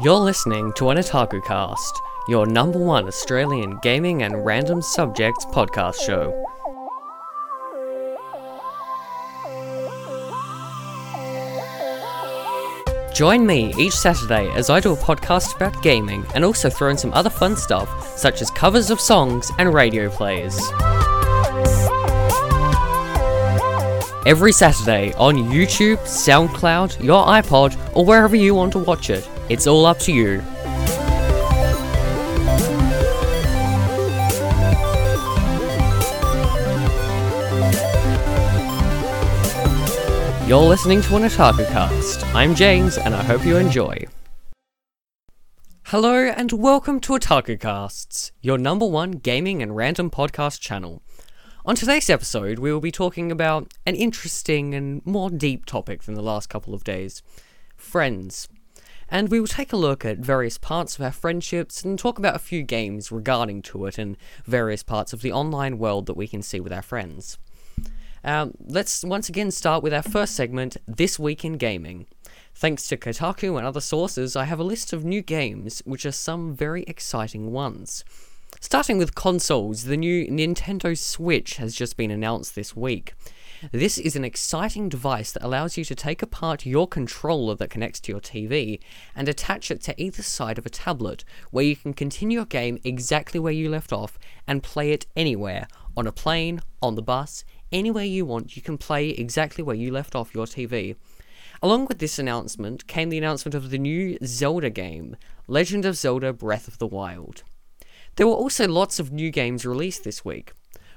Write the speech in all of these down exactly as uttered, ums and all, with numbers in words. You're listening to an OtakuCast, your number one Australian gaming and random subjects podcast show. Join me each Saturday as I do a podcast about gaming and also throw in some other fun stuff, such as covers of songs and radio plays. Every Saturday on YouTube, SoundCloud, your iPod, or wherever you want to watch it. It's all up to you. You're listening to an OtakuCast. I'm James, and I hope you enjoy. Hello, and welcome to OtakuCasts, your number one gaming and random podcast channel. On today's episode, we will be talking about an interesting and more deep topic than the last couple of days, friends. And we will take a look at various parts of our friendships and talk about a few games regarding to it and various parts of the online world that we can see with our friends. Um, let's once again start with our first segment, This Week in Gaming. Thanks to Kotaku and other sources, I have a list of new games, which are some very exciting ones. Starting with consoles, the new Nintendo Switch has just been announced this week. This is an exciting device that allows you to take apart your controller that connects to your T V and attach it to either side of a tablet, where you can continue your game exactly where you left off and play it anywhere, on a plane, on the bus, anywhere you want. You can play exactly where you left off your T V. Along with this announcement came the announcement of the new Zelda game, Legend of Zelda Breath of the Wild. There were also lots of new games released this week.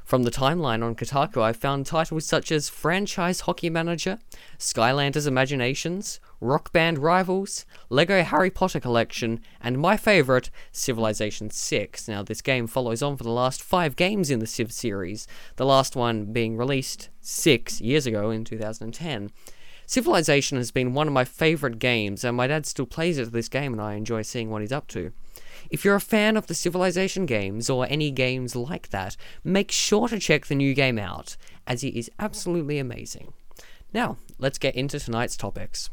From the timeline on Kotaku, I found titles such as Franchise Hockey Manager, Skylanders Imaginations, Rock Band Rivals, Lego Harry Potter Collection, and my favourite, Civilization six. Now, this game follows on for the last five games in the Civ series, the last one being released six years ago in two thousand ten. Civilization has been one of my favourite games, and my dad still plays it this game, and I enjoy seeing what he's up to. If you're a fan of the Civilization games, or any games like that, make sure to check the new game out, as it is absolutely amazing. Now, let's get into tonight's topics.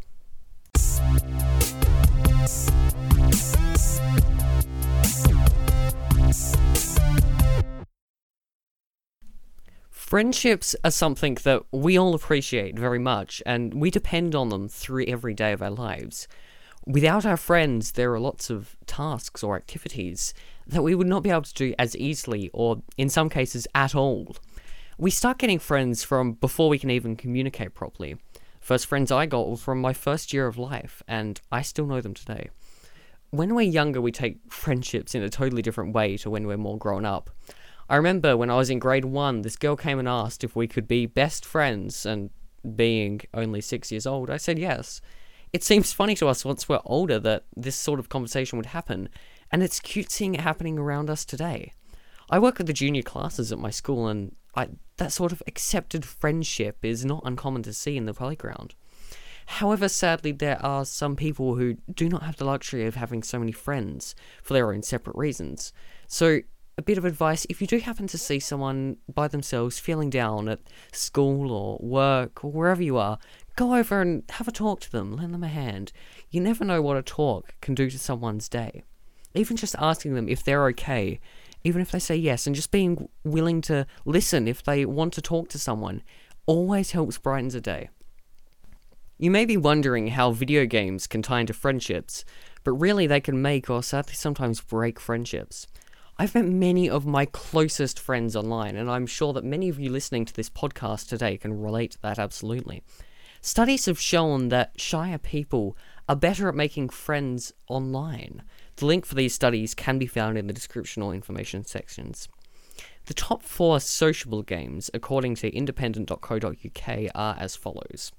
Friendships are something that we all appreciate very much, and we depend on them through every day of our lives. Without our friends, there are lots of tasks or activities that we would not be able to do as easily, or in some cases at all. We start getting friends from before we can even communicate properly. First friends I got were from my first year of life, and I still know them today. When we're younger, we take friendships in a totally different way to when we're more grown up. I remember when I was in grade one, this girl came and asked if we could be best friends, and being only six years old, I said yes. It seems funny to us once we're older that this sort of conversation would happen, and it's cute seeing it happening around us today. I work with the junior classes at my school, and I, that sort of accepted friendship is not uncommon to see in the playground. However, sadly, there are some people who do not have the luxury of having so many friends for their own separate reasons. So, a bit of advice: if you do happen to see someone by themselves feeling down at school or work or wherever you are, go over and have a talk to them, lend them a hand. You never know what a talk can do to someone's day. Even just asking them if they're okay, even if they say yes, and just being willing to listen if they want to talk to someone, always helps brightens a day. You may be wondering how video games can tie into friendships, but really they can make, or sadly sometimes break, friendships. I've met many of my closest friends online, and I'm sure that many of you listening to this podcast today can relate to that absolutely. Studies have shown that shyer people are better at making friends online. The link for these studies can be found in the description or information sections. The top four sociable games, according to independent dot co dot U K, are as follows: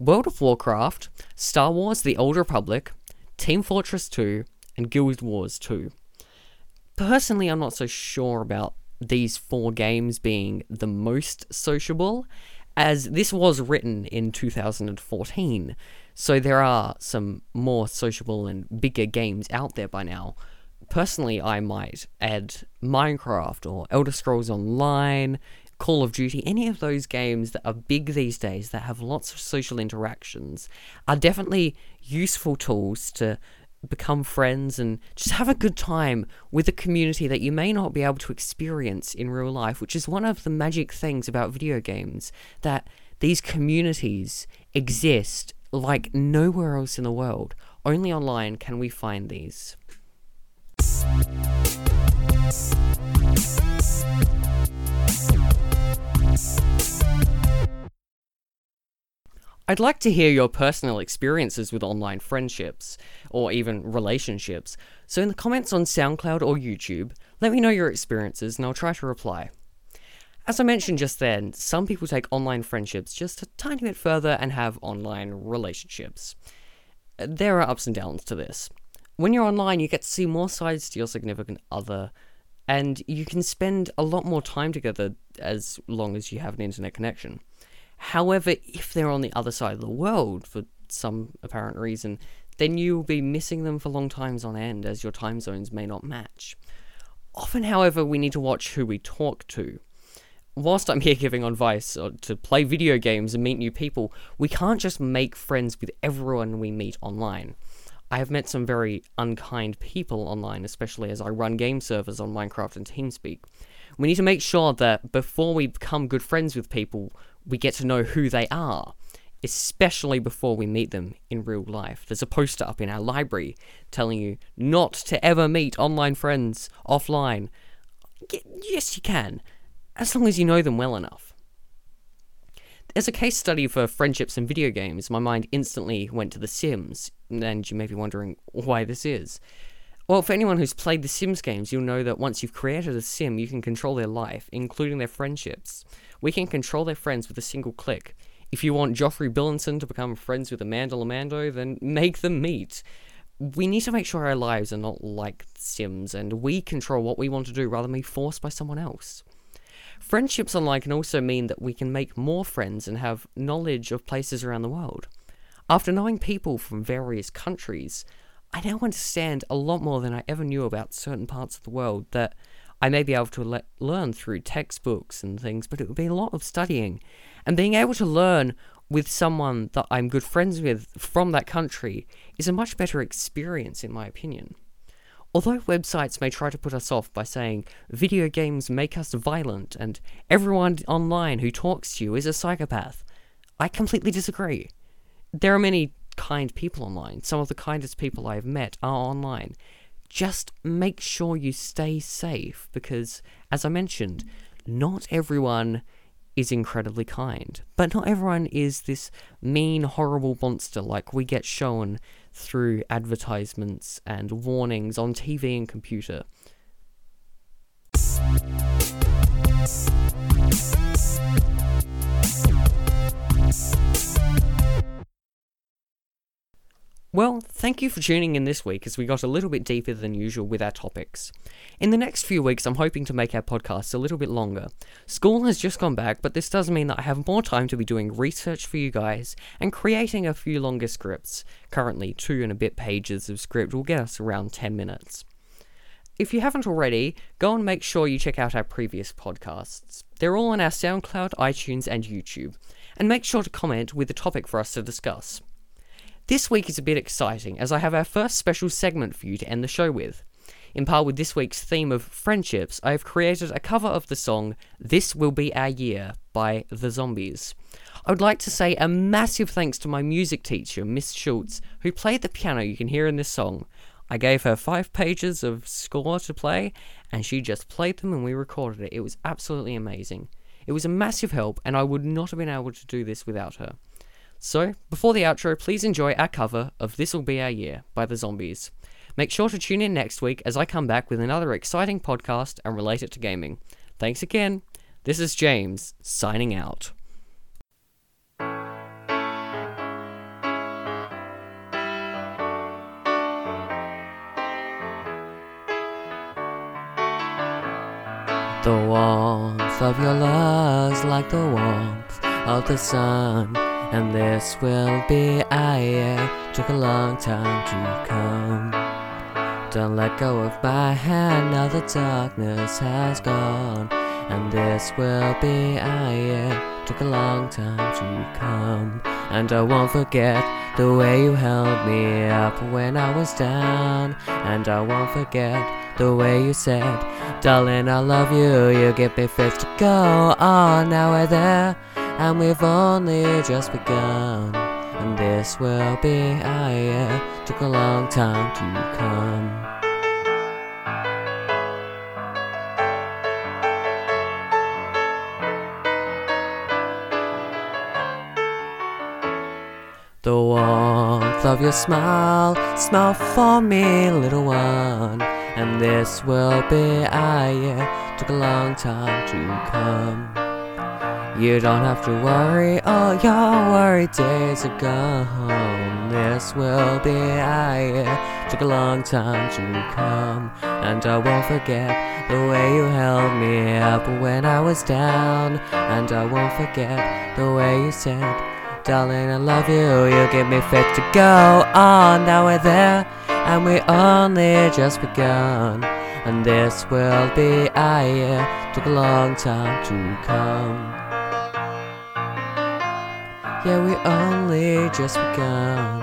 World of Warcraft, Star Wars The Old Republic, Team Fortress two, and Guild Wars two. Personally, I'm not so sure about these four games being the most sociable, as this was written in two thousand fourteen, so there are some more sociable and bigger games out there by now. Personally, I might add Minecraft or Elder Scrolls Online, Call of Duty. Any of those games that are big these days that have lots of social interactions are definitely useful tools to become friends and just have a good time with a community that you may not be able to experience in real life, which is one of the magic things about video games, that these communities exist like nowhere else in the world. Only online can we find these. I'd like to hear your personal experiences with online friendships, or even relationships, so in the comments on SoundCloud or YouTube, let me know your experiences and I'll try to reply. As I mentioned just then, some people take online friendships just a tiny bit further and have online relationships. There are ups and downs to this. When you're online, you get to see more sides to your significant other, and you can spend a lot more time together as long as you have an internet connection. However, if they're on the other side of the world for some apparent reason, then you'll be missing them for long times on end, as your time zones may not match. Often, however, we need to watch who we talk to. Whilst I'm here giving advice to play video games and meet new people, we can't just make friends with everyone we meet online. I have met some very unkind people online, especially as I run game servers on Minecraft and TeamSpeak. We need to make sure that before we become good friends with people, we get to know who they are, especially before we meet them in real life. There's a poster up in our library telling you not to ever meet online friends offline. Yes, you can, as long as you know them well enough. As a case study for friendships in video games, my mind instantly went to The Sims, and you may be wondering why this is. Well, for anyone who's played The Sims games, you'll know that once you've created a sim, you can control their life, including their friendships. We can control their friends with a single click. If you want Joffrey Billinson to become friends with Amanda LaMando, then make them meet. We need to make sure our lives are not like The Sims, and we control what we want to do rather than be forced by someone else. Friendships online can also mean that we can make more friends and have knowledge of places around the world. After knowing people from various countries, I now understand a lot more than I ever knew about certain parts of the world that I may be able to le- learn through textbooks and things, but it would be a lot of studying. And being able to learn with someone that I'm good friends with from that country is a much better experience, in my opinion. Although websites may try to put us off by saying, video games make us violent, and everyone online who talks to you is a psychopath, I completely disagree. There are many kind people online. Some of the kindest people I've met are online. Just make sure you stay safe, because, as I mentioned, not everyone is incredibly kind, but not everyone is this mean, horrible monster like we get shown through advertisements and warnings on T V and computer. Well, thank you for tuning in this week as we got a little bit deeper than usual with our topics. In the next few weeks, I'm hoping to make our podcasts a little bit longer. School has just gone back, but this does mean that I have more time to be doing research for you guys and creating a few longer scripts. Currently, two and a bit pages of script will get us around ten minutes. If you haven't already, go and make sure you check out our previous podcasts. They're all on our SoundCloud, iTunes, and YouTube. And make sure to comment with a topic for us to discuss. This week is a bit exciting, as I have our first special segment for you to end the show with. In par with this week's theme of friendships, I have created a cover of the song This Will Be Our Year by The Zombies. I would like to say a massive thanks to my music teacher, Miss Schultz, who played the piano you can hear in this song. I gave her five pages of score to play, and she just played them and we recorded it. It was absolutely amazing. It was a massive help, and I would not have been able to do this without her. So, before the outro, please enjoy our cover of This Will Be Our Year by The Zombies. Make sure to tune in next week as I come back with another exciting podcast and relate it to gaming. Thanks again. This is James, signing out. The warmth of your love's like the warmth of the sun. And this will be our year, took a long time to come. Don't let go of my hand, now the darkness has gone. And this will be our year, took a long time to come, and I won't forget the way you held me up when I was down, and I won't forget the way you said, darling, I love you, you give me faith to go on. Now we're there, and we've only just begun, and this will be our year, took a long time to come. The warmth of your smile, smile for me, little one, and this will be our year, took a long time to come. You don't have to worry, all your worry days are gone. This will be our year, took a long time to come, and I won't forget the way you held me up when I was down, and I won't forget the way you said, darling, I love you, you give me faith to go on. Now we're there, and we only just begun, and this will be our year, took a long time to come. Yeah, we only just begun,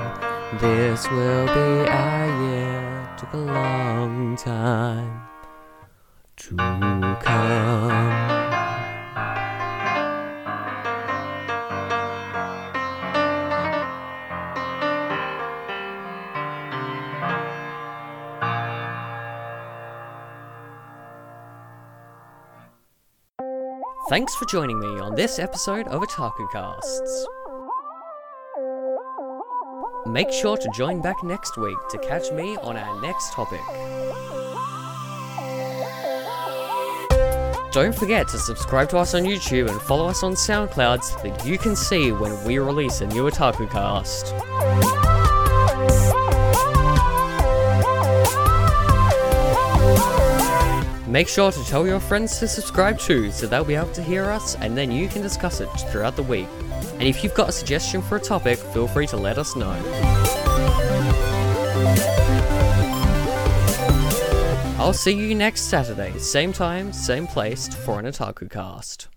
this will be our year, took a long time to come. Thanks for joining me on this episode of OtakuCasts. Make sure to join back next week to catch me on our next topic. Don't forget to subscribe to us on YouTube and follow us on SoundCloud so that you can see when we release a new OtakuCast. Make sure to tell your friends to subscribe too, so they'll be able to hear us and then you can discuss it throughout the week. And if you've got a suggestion for a topic, feel free to let us know. I'll see you next Saturday, same time, same place, for an OtakuCast.